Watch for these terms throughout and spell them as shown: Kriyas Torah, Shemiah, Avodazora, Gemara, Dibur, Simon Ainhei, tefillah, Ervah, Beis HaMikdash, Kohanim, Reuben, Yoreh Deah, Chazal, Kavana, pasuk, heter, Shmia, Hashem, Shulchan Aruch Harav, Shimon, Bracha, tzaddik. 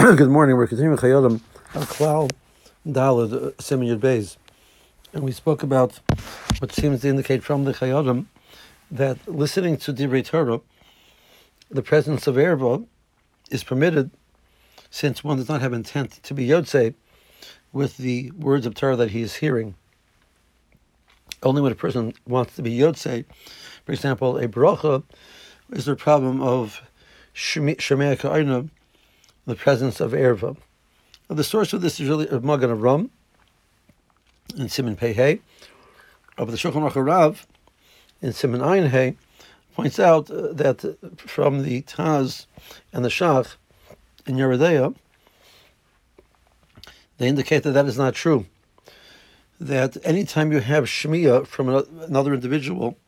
Good morning. We're continuing Chayei Adam on Klal Daled, Simon Yud Beis, and we spoke about what seems to indicate from the Chayei Adam that listening to Divrei Torah, the presence of Ervah is permitted, since one does not have intent to be Yotzei with the words of Torah that he is hearing. Only when a person wants to be Yotzei, for example, a Bracha, is the problem of Shemei Ka'ayna, the presence of Ervah. Now, the source of this is really of Magen Avraham and Simon Pehei. Of the Shulchan Aruch Harav and Simon Ainhei points out that from the Taz and the Shach in Yoreh Deah, they indicate that is not true. That anytime you have Shmia from another individual,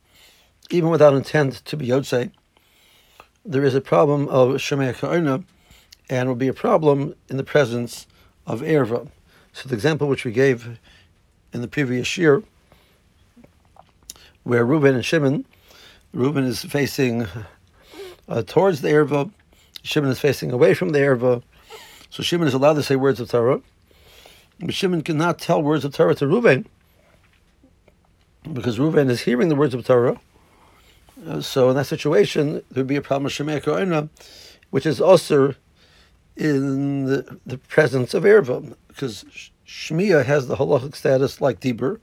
even without intent to be Yotzei, there is a problem of Shemiah Ka'ayna, and will be a problem in the presence of Ervah. So the example which we gave in the previous year, where Reuben and Shimon, Reuben is facing towards the Ervah, Shimon is facing away from the Ervah, so Shimon is allowed to say words of Torah, but Shimon cannot tell words of Torah to Reuben, because Reuben is hearing the words of Torah, so in that situation, there would be a problem of Shemiah Ka'ayna, which is also in the presence of Ervah, because Shmia has the halachic status like Dibur,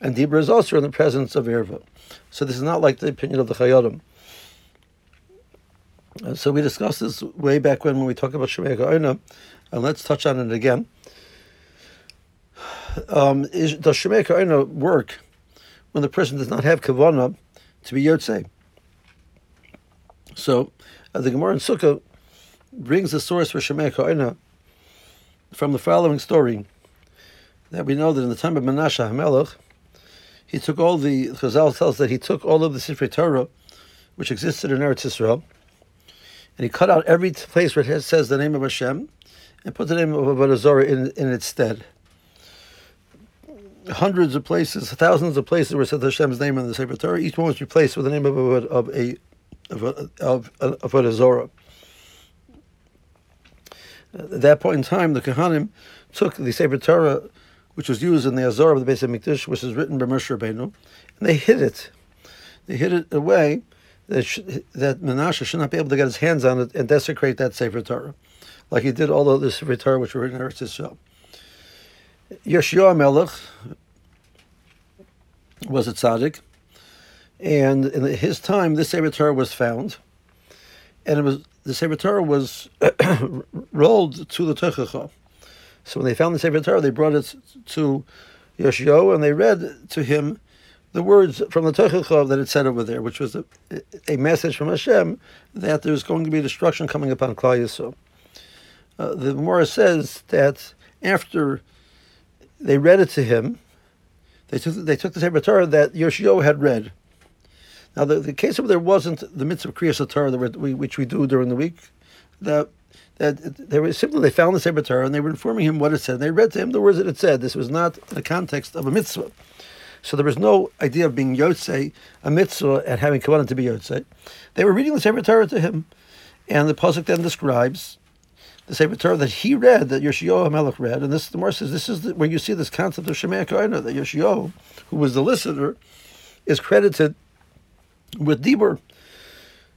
and Dibur is also in the presence of Ervah. So this is not like the opinion of the Chayei Adam. So we discussed this way back when we talked about Shemiah Ka'ayna, and let's touch on it again. Does Shemiah Ka'ayna work when the person does not have Kavana to be Yotzei? So the Gemara in Sukkah brings the source for Shemiah Ka'ayna from the following story, that we know that in the time of Menashe HaMelech, he took all the, Chazal tells that he took all of the Sefer Torah, which existed in Eretz Israel, and he cut out every place where it says the name of Hashem, and put the name of Avodazora in its stead. Hundreds of places, thousands of places where it said Hashem's name in the Sefer Torah, each one was replaced with the name of Avodazora. At that point in time, the Kohanim took the Sefer Torah, which was used in the Azor of the Beis HaMikdash, which is written by Moshe Rabbeinu, and they hid it. They hid it away that Menashe should not be able to get his hands on it and desecrate that Sefer Torah, like he did all the other Sefer Torah which were in Eretz Israel. Yoshio HaMelech was a tzaddik, and in his time, this Sefer Torah was found, and it was the Sefer Torah was rolled to the tochecho. So when they found the Sefer Torah, they brought it to Yoshio, and they read to him the words from the tochecho that it said over there, which was a message from Hashem that there's going to be destruction coming upon Klal Yisrael. The Gemara says that after they read it to him, they took the Sefer Torah that Yoshio had read. Now, the case over there wasn't the mitzvah of Kriyas Torah which we do during the week. They found the Sefer Torah, and they were informing him what it said. And they read to him the words that it said. This was not the context of a mitzvah. So there was no idea of being Yotzei, a mitzvah, and having Kavana to be Yotzei. They were reading the Sefer Torah to him. And the Pasuk then describes the Sefer Torah that he read, that Yoshio HaMelech read. And the Gemara says, this is where you see this concept of Shemiah Ka'ayna, that Yoshio, who was the listener, is credited with Dibur.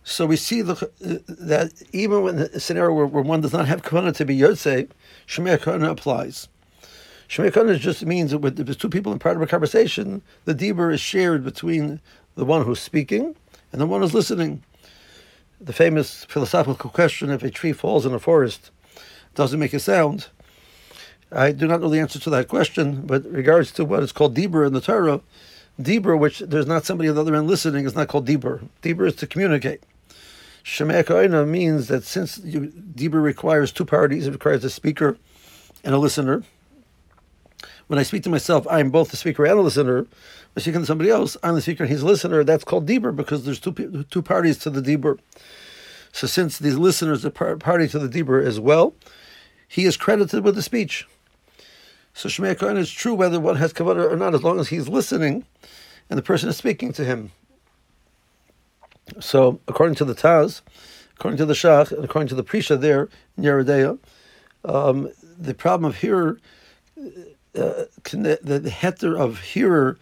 So we see that even in a scenario where one does not have Kavana to be Yotzei, Shemiah Ka'ayna applies. Shemiah Ka'ayna just means that if there's two people in part of a conversation, the Dibur is shared between the one who's speaking and the one who's listening. The famous philosophical question, if a tree falls in a forest, does it make a sound? I do not know the answer to that question, but in regards to what is called Dibur in the Torah, Dibur, which there's not somebody on the other end listening, is not called Dibur. Dibur is to communicate. Shemiah Ka'ayna means that since Dibur requires two parties, it requires a speaker and a listener. When I speak to myself, I'm both the speaker and a listener. When speaking to somebody else, I'm the speaker and he's a listener. That's called Dibur because there's two parties to the Dibur. So since these listeners are party to the Dibur as well, he is credited with the speech. So Shemiah Ka'ayna is true whether one has Kavana or not, as long as he's listening and the person is speaking to him. So according to the Taz, according to the Shach, and according to the Prisha there in Yoreh Deah, The problem of hearer, the heter of hearer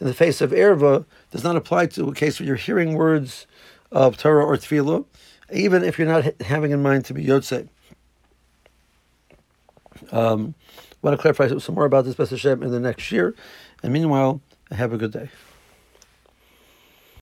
in the face of erva does not apply to a case where you're hearing words of Torah or tefillah, even if you're not having in mind to be yotzei. I want to clarify some more about this, B'ezras Hashem, in the next year. And meanwhile, have a good day.